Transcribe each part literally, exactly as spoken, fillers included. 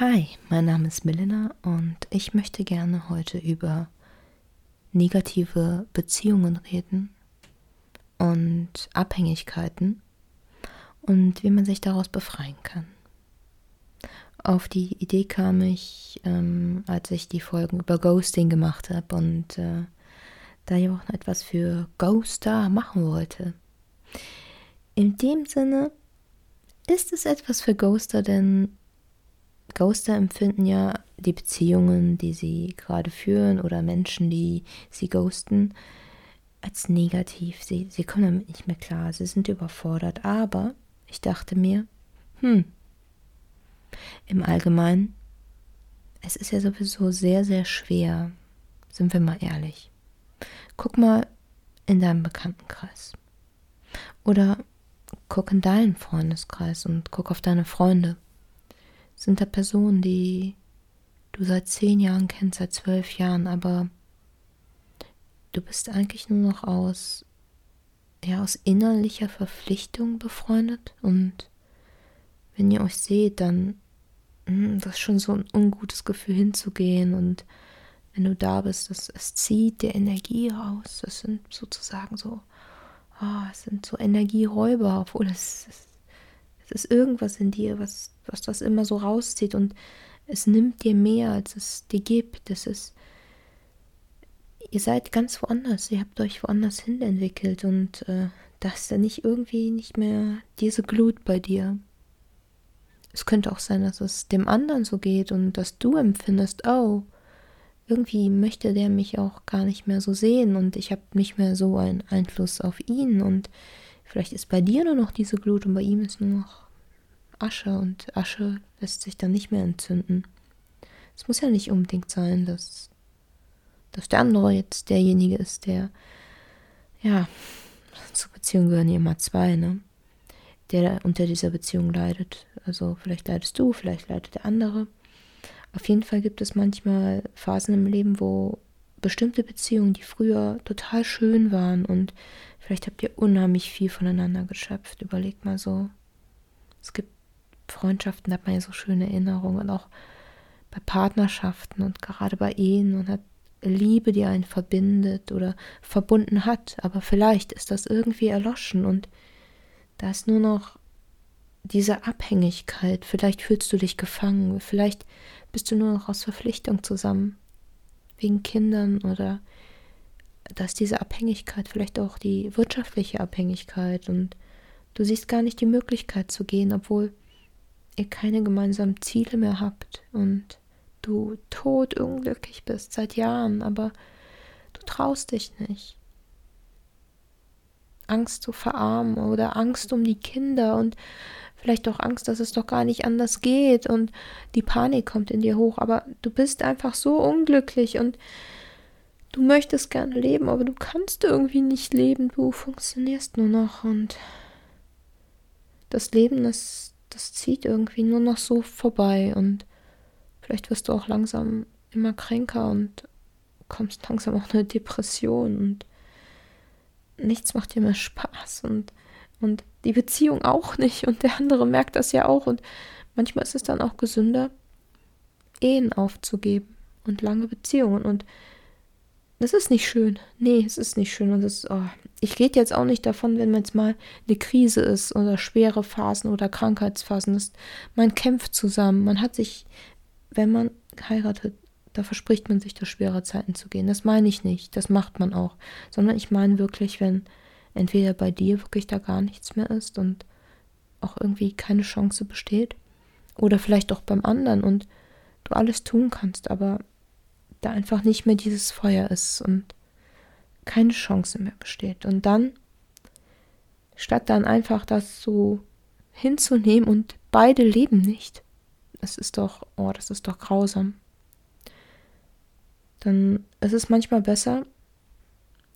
Hi, mein Name ist Milena und ich möchte gerne heute über negative Beziehungen reden und Abhängigkeiten und wie man sich daraus befreien kann. Auf die Idee kam ich, ähm, als ich die Folgen über Ghosting gemacht habe und äh, da ich auch noch etwas für Ghoster machen wollte. In dem Sinne ist es etwas für Ghoster, denn Ghoster empfinden ja die Beziehungen, die sie gerade führen, oder Menschen, die sie ghosten, als negativ. Sie, sie kommen damit nicht mehr klar, sie sind überfordert. Aber ich dachte mir, hm, im Allgemeinen, es ist ja sowieso sehr, sehr schwer, sind wir mal ehrlich. Guck mal in deinem Bekanntenkreis oder guck in deinen Freundeskreis und guck auf deine Freunde. Sind da Personen, die du seit zehn Jahren kennst, seit zwölf Jahren, aber du bist eigentlich nur noch aus, ja, aus innerlicher Verpflichtung befreundet, und wenn ihr euch seht, dann das ist schon so ein ungutes Gefühl hinzugehen, und wenn du da bist, das, es zieht dir Energie raus, das sind sozusagen so, oh, es sind so Energieräuber, obwohl es ist. Es ist irgendwas in dir, was, was das immer so rauszieht, und es nimmt dir mehr, als es dir gibt. Das ist, ihr seid ganz woanders, ihr habt euch woanders hin entwickelt, und äh, da ist dann nicht irgendwie nicht mehr diese Glut bei dir. Es könnte auch sein, dass es dem anderen so geht und dass du empfindest, oh, irgendwie möchte der mich auch gar nicht mehr so sehen und ich habe nicht mehr so einen Einfluss auf ihn, und vielleicht ist bei dir nur noch diese Glut und bei ihm ist nur noch Asche, und Asche lässt sich dann nicht mehr entzünden. Es muss ja nicht unbedingt sein, dass, dass der andere jetzt derjenige ist, der, ja, zur Beziehung gehören ja immer zwei, ne? Der unter dieser Beziehung leidet. Also vielleicht leidest du, vielleicht leidet der andere. Auf jeden Fall gibt es manchmal Phasen im Leben, wo bestimmte Beziehungen, die früher total schön waren, und vielleicht habt ihr unheimlich viel voneinander geschöpft. Überlegt mal so. Es gibt Freundschaften, da hat man ja so schöne Erinnerungen, und auch bei Partnerschaften und gerade bei Ehen, und hat Liebe, die einen verbindet oder verbunden hat. Aber vielleicht ist das irgendwie erloschen und da ist nur noch diese Abhängigkeit. Vielleicht fühlst du dich gefangen. Vielleicht bist du nur noch aus Verpflichtung zusammen. Wegen Kindern, oder dass diese Abhängigkeit, vielleicht auch die wirtschaftliche Abhängigkeit, und du siehst gar nicht die Möglichkeit zu gehen, obwohl ihr keine gemeinsamen Ziele mehr habt und du todunglücklich bist seit Jahren, aber du traust dich nicht. Angst zu verarmen oder Angst um die Kinder und vielleicht auch Angst, dass es doch gar nicht anders geht, und die Panik kommt in dir hoch, aber du bist einfach so unglücklich und du möchtest gerne leben, aber du kannst irgendwie nicht leben, du funktionierst nur noch, und das Leben, das, das zieht irgendwie nur noch so vorbei, und vielleicht wirst du auch langsam immer kränker und kommst langsam auch in eine Depression, und nichts macht dir mehr Spaß, und, und die Beziehung auch nicht, und der andere merkt das ja auch, und manchmal ist es dann auch gesünder, Ehen aufzugeben und lange Beziehungen, und das ist nicht schön. Nee, es ist nicht schön, und das, oh, ich rede jetzt auch nicht davon, wenn man jetzt mal eine Krise ist oder schwere Phasen oder Krankheitsphasen ist, man kämpft zusammen, man hat sich, wenn man heiratet, da verspricht man sich, durch schwere Zeiten zu gehen. Das meine ich nicht, das macht man auch. Sondern ich meine wirklich, wenn entweder bei dir wirklich da gar nichts mehr ist und auch irgendwie keine Chance besteht, oder vielleicht auch beim anderen und du alles tun kannst, aber da einfach nicht mehr dieses Feuer ist und keine Chance mehr besteht. Und dann, statt dann einfach das so hinzunehmen und beide leben nicht, das ist doch, oh, das ist doch grausam. Dann ist es manchmal besser,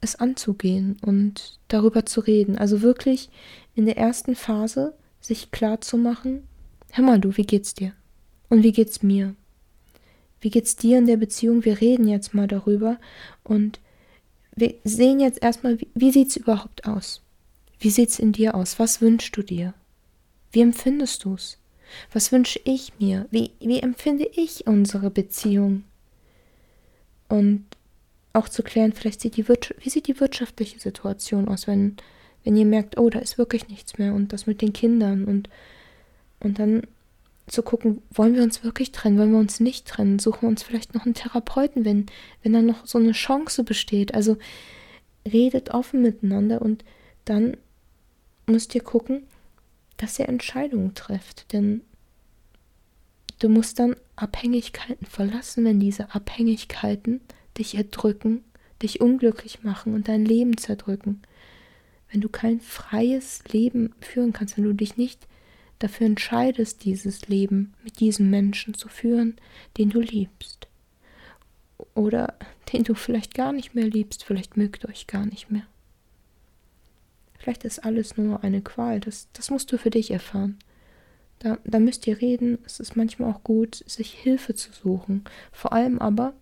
es anzugehen und darüber zu reden. Also wirklich in der ersten Phase sich klar zu machen, hör mal du, wie geht's dir? Und wie geht's mir? Wie geht's dir in der Beziehung? Wir reden jetzt mal darüber und wir sehen jetzt erstmal, wie, wie sieht's überhaupt aus? Wie sieht's in dir aus? Was wünschst du dir? Wie empfindest du's? Was wünsche ich mir? Wie, wie empfinde ich unsere Beziehung? Und auch zu klären, vielleicht sieht die Wirtschaft, wie sieht die wirtschaftliche Situation aus, wenn, wenn ihr merkt, oh, da ist wirklich nichts mehr und das mit den Kindern und, und dann zu gucken, wollen wir uns wirklich trennen, wollen wir uns nicht trennen, suchen wir uns vielleicht noch einen Therapeuten, wenn, wenn da noch so eine Chance besteht. Also redet offen miteinander und dann müsst ihr gucken, dass ihr Entscheidungen trefft, denn du musst dann Abhängigkeiten verlassen, wenn diese Abhängigkeiten dich erdrücken, dich unglücklich machen und dein Leben zerdrücken. Wenn du kein freies Leben führen kannst, wenn du dich nicht dafür entscheidest, dieses Leben mit diesem Menschen zu führen, den du liebst. Oder den du vielleicht gar nicht mehr liebst, vielleicht mögt ihr euch gar nicht mehr. Vielleicht ist alles nur eine Qual, das, das musst du für dich erfahren. Da, da müsst ihr reden, es ist manchmal auch gut, sich Hilfe zu suchen. Vor allem aber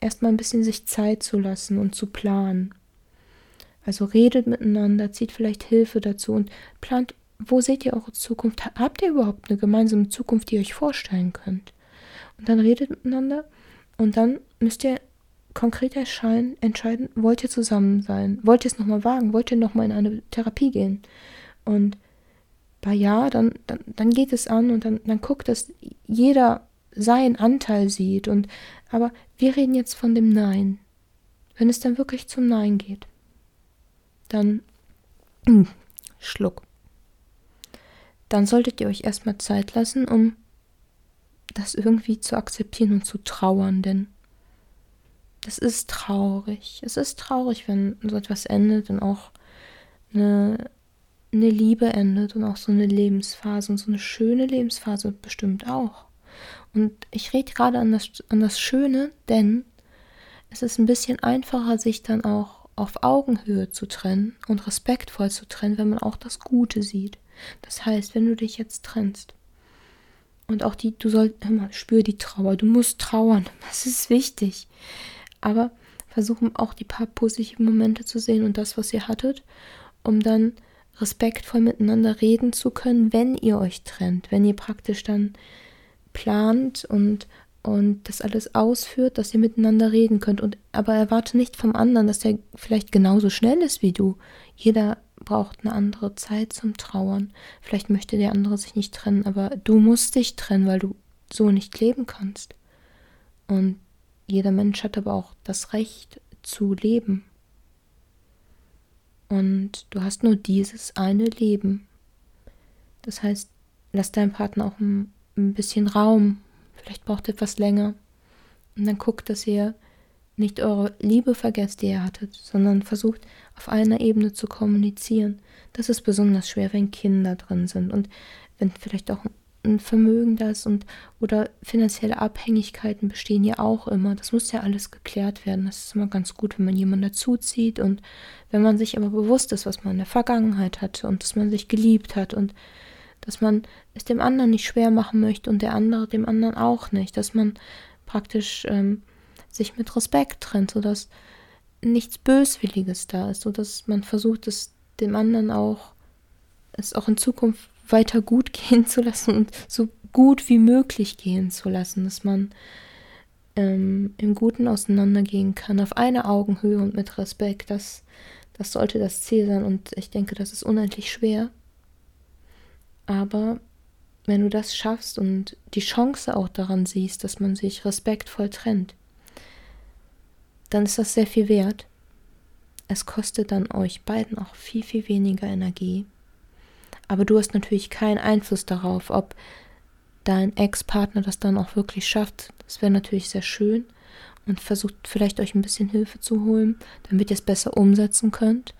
erstmal ein bisschen sich Zeit zu lassen und zu planen. Also redet miteinander, zieht vielleicht Hilfe dazu und plant, wo seht ihr eure Zukunft? Habt ihr überhaupt eine gemeinsame Zukunft, die ihr euch vorstellen könnt? Und dann redet miteinander und dann müsst ihr konkret entscheiden, wollt ihr zusammen sein? Wollt ihr es nochmal wagen? Wollt ihr nochmal in eine Therapie gehen? Und bei ja, dann, dann, dann geht es an und dann, dann guckt, dass jeder seinen Anteil sieht. Und, aber wir reden jetzt von dem Nein. Wenn es dann wirklich zum Nein geht, dann Schluck. Dann solltet ihr euch erstmal Zeit lassen, um das irgendwie zu akzeptieren und zu trauern, denn das ist traurig. Es ist traurig, wenn so etwas endet und auch eine, eine Liebe endet und auch so eine Lebensphase und so eine schöne Lebensphase bestimmt auch. Und ich rede gerade an das, an das Schöne, denn es ist ein bisschen einfacher, sich dann auch auf Augenhöhe zu trennen und respektvoll zu trennen, wenn man auch das Gute sieht. Das heißt, wenn du dich jetzt trennst und auch die, du sollst, hör mal, spür die Trauer, du musst trauern, das ist wichtig, aber versuchen auch die paar positiven Momente zu sehen und das, was ihr hattet, um dann respektvoll miteinander reden zu können, wenn ihr euch trennt, wenn ihr praktisch dann plant und, und das alles ausführt, dass ihr miteinander reden könnt, und aber erwarte nicht vom anderen, dass der vielleicht genauso schnell ist wie du. Jeder braucht eine andere Zeit zum Trauern. Vielleicht möchte der andere sich nicht trennen, aber du musst dich trennen, weil du so nicht leben kannst. Und jeder Mensch hat aber auch das Recht zu leben. Und du hast nur dieses eine Leben. Das heißt, lass deinem Partner auch ein, ein bisschen Raum. Vielleicht braucht er etwas länger. Und dann guck, dass ihr nicht eure Liebe vergesst, die ihr hattet, sondern versucht, auf einer Ebene zu kommunizieren. Das ist besonders schwer, wenn Kinder drin sind und wenn vielleicht auch ein Vermögen da ist und oder finanzielle Abhängigkeiten bestehen ja auch immer. Das muss ja alles geklärt werden. Das ist immer ganz gut, wenn man jemanden dazuzieht und wenn man sich aber bewusst ist, was man in der Vergangenheit hatte und dass man sich geliebt hat und dass man es dem anderen nicht schwer machen möchte und der andere dem anderen auch nicht. Dass man praktisch ähm, sich mit Respekt trennt, sodass nichts Böswilliges da ist, sodass man versucht, es dem anderen auch, es auch in Zukunft weiter gut gehen zu lassen und so gut wie möglich gehen zu lassen, dass man ähm, im Guten auseinandergehen kann, auf einer Augenhöhe und mit Respekt. Das, das sollte das Ziel sein und ich denke, das ist unendlich schwer. Aber wenn du das schaffst und die Chance auch daran siehst, dass man sich respektvoll trennt, dann ist das sehr viel wert. Es kostet dann euch beiden auch viel, viel weniger Energie. Aber du hast natürlich keinen Einfluss darauf, ob dein Ex-Partner das dann auch wirklich schafft. Das wäre natürlich sehr schön. Und versucht vielleicht euch ein bisschen Hilfe zu holen, damit ihr es besser umsetzen könnt.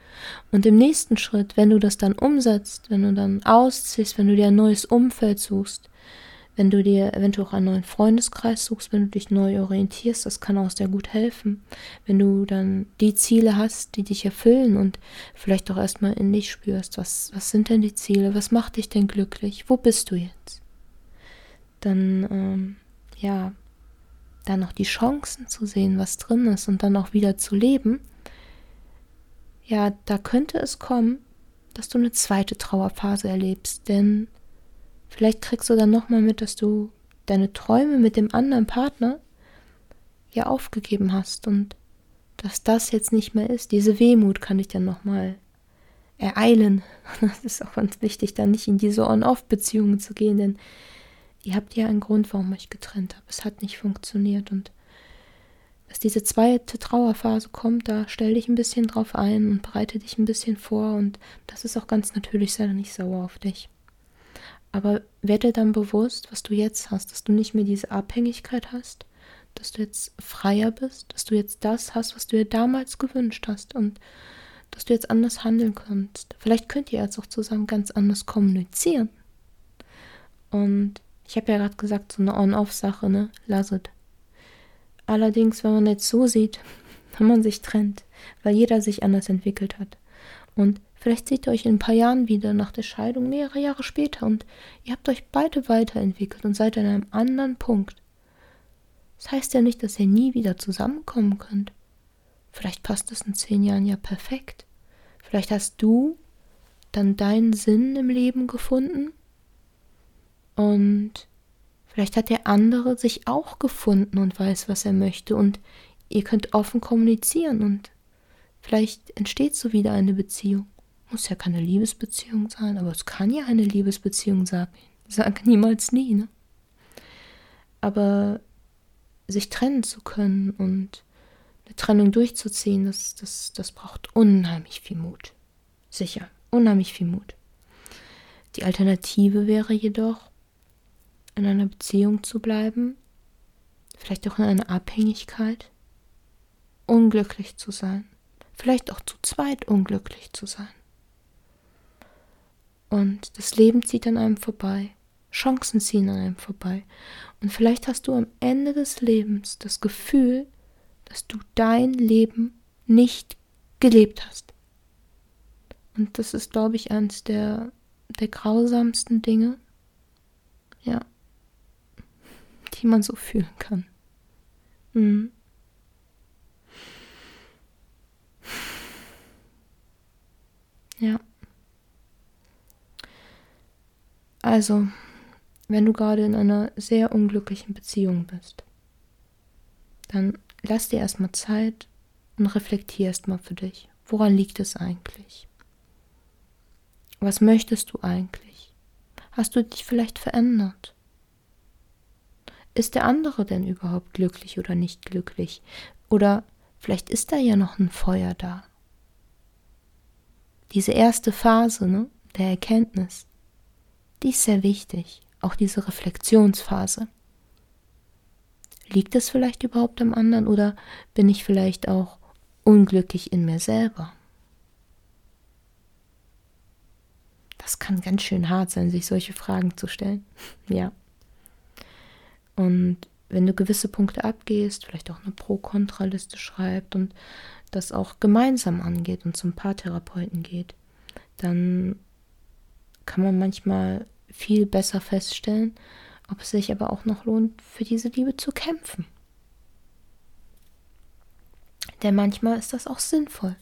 Und im nächsten Schritt, wenn du das dann umsetzt, wenn du dann ausziehst, wenn du dir ein neues Umfeld suchst, wenn du dir eventuell auch einen neuen Freundeskreis suchst, wenn du dich neu orientierst, das kann auch sehr gut helfen. Wenn du dann die Ziele hast, die dich erfüllen und vielleicht auch erstmal in dich spürst, was, was sind denn die Ziele, was macht dich denn glücklich, wo bist du jetzt? Dann, ähm, ja, dann auch die Chancen zu sehen, was drin ist und dann auch wieder zu leben. Ja, da könnte es kommen, dass du eine zweite Trauerphase erlebst, denn Vielleicht kriegst du dann nochmal mit, dass du deine Träume mit dem anderen Partner ja aufgegeben hast und dass das jetzt nicht mehr ist. Diese Wehmut kann dich dann nochmal ereilen. Das ist auch ganz wichtig, dann nicht in diese On-Off-Beziehungen zu gehen, denn ihr habt ja einen Grund, warum ich getrennt habe. Es hat nicht funktioniert und dass diese zweite Trauerphase kommt, da stell dich ein bisschen drauf ein und bereite dich ein bisschen vor und das ist auch ganz natürlich, sei da nicht sauer auf dich. Aber werde dir dann bewusst, was du jetzt hast, dass du nicht mehr diese Abhängigkeit hast, dass du jetzt freier bist, dass du jetzt das hast, was du dir damals gewünscht hast und dass du jetzt anders handeln kannst. Vielleicht könnt ihr jetzt auch zusammen ganz anders kommunizieren. Und ich habe ja gerade gesagt, so eine On-Off-Sache, ne? Lasset. Allerdings, wenn man jetzt so sieht, wenn man sich trennt, weil jeder sich anders entwickelt hat. Und vielleicht seht ihr euch in ein paar Jahren wieder nach der Scheidung, mehrere Jahre später und ihr habt euch beide weiterentwickelt und seid an einem anderen Punkt. Das heißt ja nicht, dass ihr nie wieder zusammenkommen könnt. Vielleicht passt das in zehn Jahren ja perfekt. Vielleicht hast du dann deinen Sinn im Leben gefunden und vielleicht hat der andere sich auch gefunden und weiß, was er möchte und ihr könnt offen kommunizieren und vielleicht entsteht so wieder eine Beziehung. Muss ja keine Liebesbeziehung sein, aber es kann ja eine Liebesbeziehung sein. Sag niemals nie, ne? Aber sich trennen zu können und eine Trennung durchzuziehen, das, das, das braucht unheimlich viel Mut. Sicher, unheimlich viel Mut. Die Alternative wäre jedoch, in einer Beziehung zu bleiben, vielleicht auch in einer Abhängigkeit, unglücklich zu sein, vielleicht auch zu zweit unglücklich zu sein. Und das Leben zieht an einem vorbei. Chancen ziehen an einem vorbei. Und vielleicht hast du am Ende des Lebens das Gefühl, dass du dein Leben nicht gelebt hast. Und das ist, glaube ich, eines der, der grausamsten Dinge, ja, die man so fühlen kann. Mhm. Ja. Also, wenn du gerade in einer sehr unglücklichen Beziehung bist, dann lass dir erstmal Zeit und reflektier erstmal für dich. Woran liegt es eigentlich? Was möchtest du eigentlich? Hast du dich vielleicht verändert? Ist der andere denn überhaupt glücklich oder nicht glücklich? Oder vielleicht ist da ja noch ein Feuer da. Diese erste Phase, ne, der Erkenntnis, die ist sehr wichtig, auch diese Reflexionsphase. Liegt es vielleicht überhaupt am anderen oder bin ich vielleicht auch unglücklich in mir selber? Das kann ganz schön hart sein, sich solche Fragen zu stellen. Ja. Und wenn du gewisse Punkte abgehst, vielleicht auch eine Pro-Kontra-Liste schreibst und das auch gemeinsam angeht und zum Paartherapeuten geht, dann kann man manchmal viel besser feststellen, ob es sich aber auch noch lohnt, für diese Liebe zu kämpfen. Denn manchmal ist das auch sinnvoll.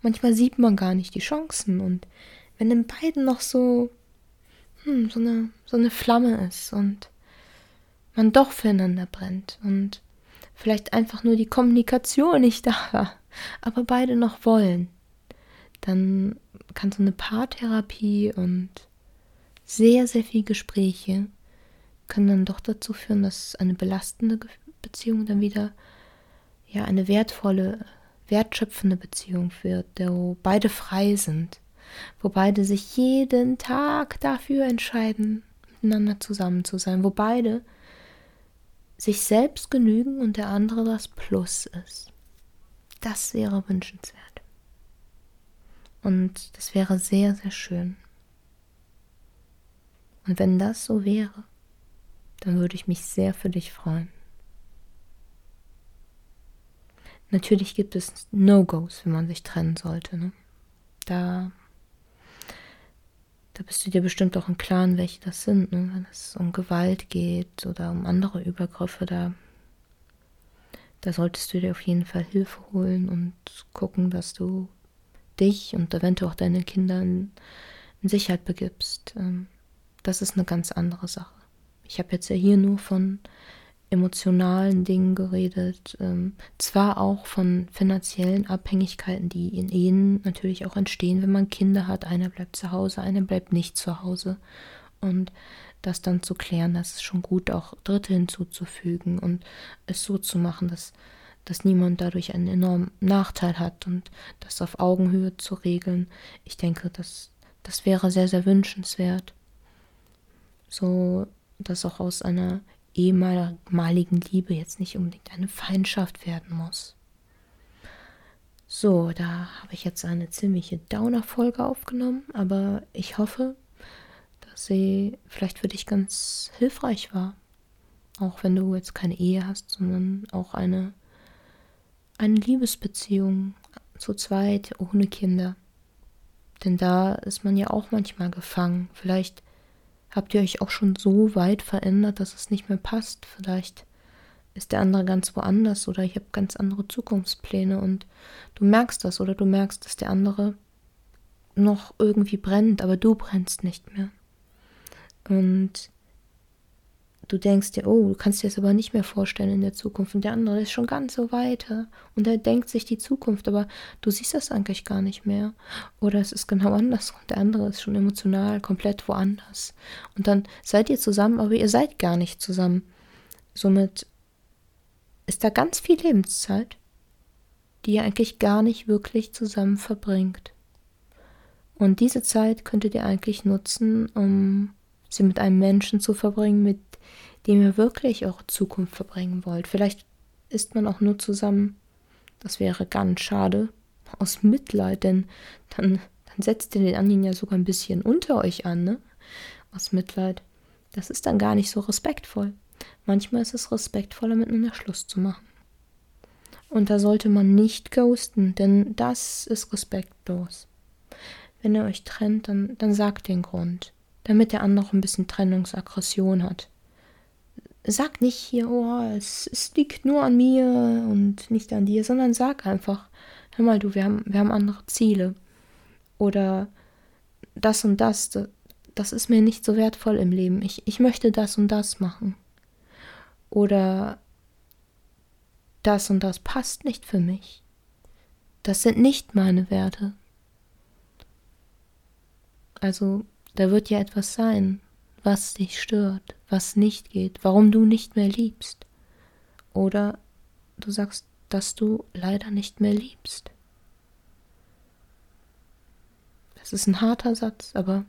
Manchmal sieht man gar nicht die Chancen und wenn in beiden noch so, hm, so eine, so eine Flamme ist und man doch füreinander brennt und vielleicht einfach nur die Kommunikation nicht da war, aber beide noch wollen, dann kann so eine Paartherapie und sehr, sehr viel Gespräche können dann doch dazu führen, dass eine belastende Beziehung dann wieder ja eine wertvolle, wertschöpfende Beziehung wird, wo beide frei sind, wo beide sich jeden Tag dafür entscheiden, miteinander zusammen zu sein, wo beide sich selbst genügen und der andere das Plus ist. Das wäre wünschenswert. Und das wäre sehr, sehr schön. Und wenn das so wäre, dann würde ich mich sehr für dich freuen. Natürlich gibt es No-Gos, wenn man sich trennen sollte, ne? Da, da bist du dir bestimmt auch im Klaren, welche das sind, ne? Wenn es um Gewalt geht oder um andere Übergriffe, da, da solltest du dir auf jeden Fall Hilfe holen und gucken, dass du dich und eventuell auch deine Kinder in, in Sicherheit begibst, ähm, das ist eine ganz andere Sache. Ich habe jetzt ja hier nur von emotionalen Dingen geredet, ähm, zwar auch von finanziellen Abhängigkeiten, die in Ehen natürlich auch entstehen, wenn man Kinder hat, einer bleibt zu Hause, einer bleibt nicht zu Hause, und das dann zu klären, das ist schon gut, auch Dritte hinzuzufügen und es so zu machen, dass, dass niemand dadurch einen enormen Nachteil hat, und das auf Augenhöhe zu regeln. Ich denke, das, das wäre sehr, sehr wünschenswert, so dass auch aus einer ehemaligen Liebe jetzt nicht unbedingt eine Feindschaft werden muss. So, da habe ich jetzt eine ziemliche Downer-Folge aufgenommen, aber ich hoffe, dass sie vielleicht für dich ganz hilfreich war. Auch wenn du jetzt keine Ehe hast, sondern auch eine, eine Liebesbeziehung zu zweit, ohne Kinder. Denn da ist man ja auch manchmal gefangen. Vielleicht habt ihr euch auch schon so weit verändert, dass es nicht mehr passt? Vielleicht ist der andere ganz woanders oder ich habe ganz andere Zukunftspläne und du merkst das oder du merkst, dass der andere noch irgendwie brennt, aber du brennst nicht mehr. Und du denkst dir, oh, du kannst dir das aber nicht mehr vorstellen in der Zukunft. Und der andere ist schon ganz so weiter und er denkt sich die Zukunft, aber du siehst das eigentlich gar nicht mehr. Oder es ist genau andersrum. Der andere ist schon emotional komplett woanders. Und dann seid ihr zusammen, aber ihr seid gar nicht zusammen. Somit ist da ganz viel Lebenszeit, die ihr eigentlich gar nicht wirklich zusammen verbringt. Und diese Zeit könntet ihr eigentlich nutzen, um sie mit einem Menschen zu verbringen, mit dem ihr wirklich eure Zukunft verbringen wollt. Vielleicht ist man auch nur zusammen, das wäre ganz schade, aus Mitleid, denn dann, dann setzt ihr den anderen ja sogar ein bisschen unter euch an, ne? Aus Mitleid. Das ist dann gar nicht so respektvoll. Manchmal ist es respektvoller, miteinander Schluss zu machen. Und da sollte man nicht ghosten, denn das ist respektlos. Wenn ihr euch trennt, dann, dann sagt den Grund, damit der andere ein bisschen Trennungsaggression hat. Sag nicht hier, oh, es, es liegt nur an mir und nicht an dir, sondern sag einfach, hör mal du, wir haben, wir haben andere Ziele. Oder das und das, das, das ist mir nicht so wertvoll im Leben. Ich, ich möchte das und das machen. Oder das und das passt nicht für mich. Das sind nicht meine Werte. Also da wird ja etwas sein, was dich stört, was nicht geht, warum du nicht mehr liebst. Oder du sagst, dass du leider nicht mehr liebst. Das ist ein harter Satz, aber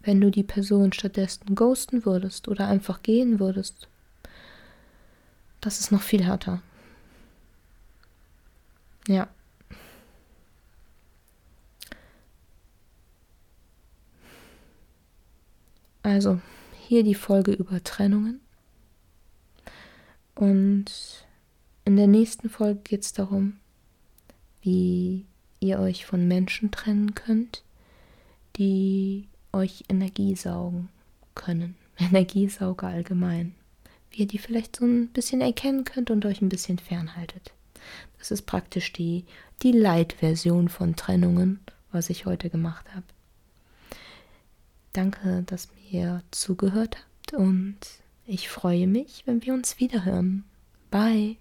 wenn du die Person stattdessen ghosten würdest oder einfach gehen würdest, das ist noch viel härter. Ja. Also, hier die Folge über Trennungen. Und in der nächsten Folge geht es darum, wie ihr euch von Menschen trennen könnt, die euch Energie saugen können. Energiesauger allgemein. Wie ihr die vielleicht so ein bisschen erkennen könnt und euch ein bisschen fernhaltet. Das ist praktisch die, die Light-Version von Trennungen, was ich heute gemacht habe. Danke, dass ihr zugehört habt und ich freue mich, wenn wir uns wiederhören. Bye!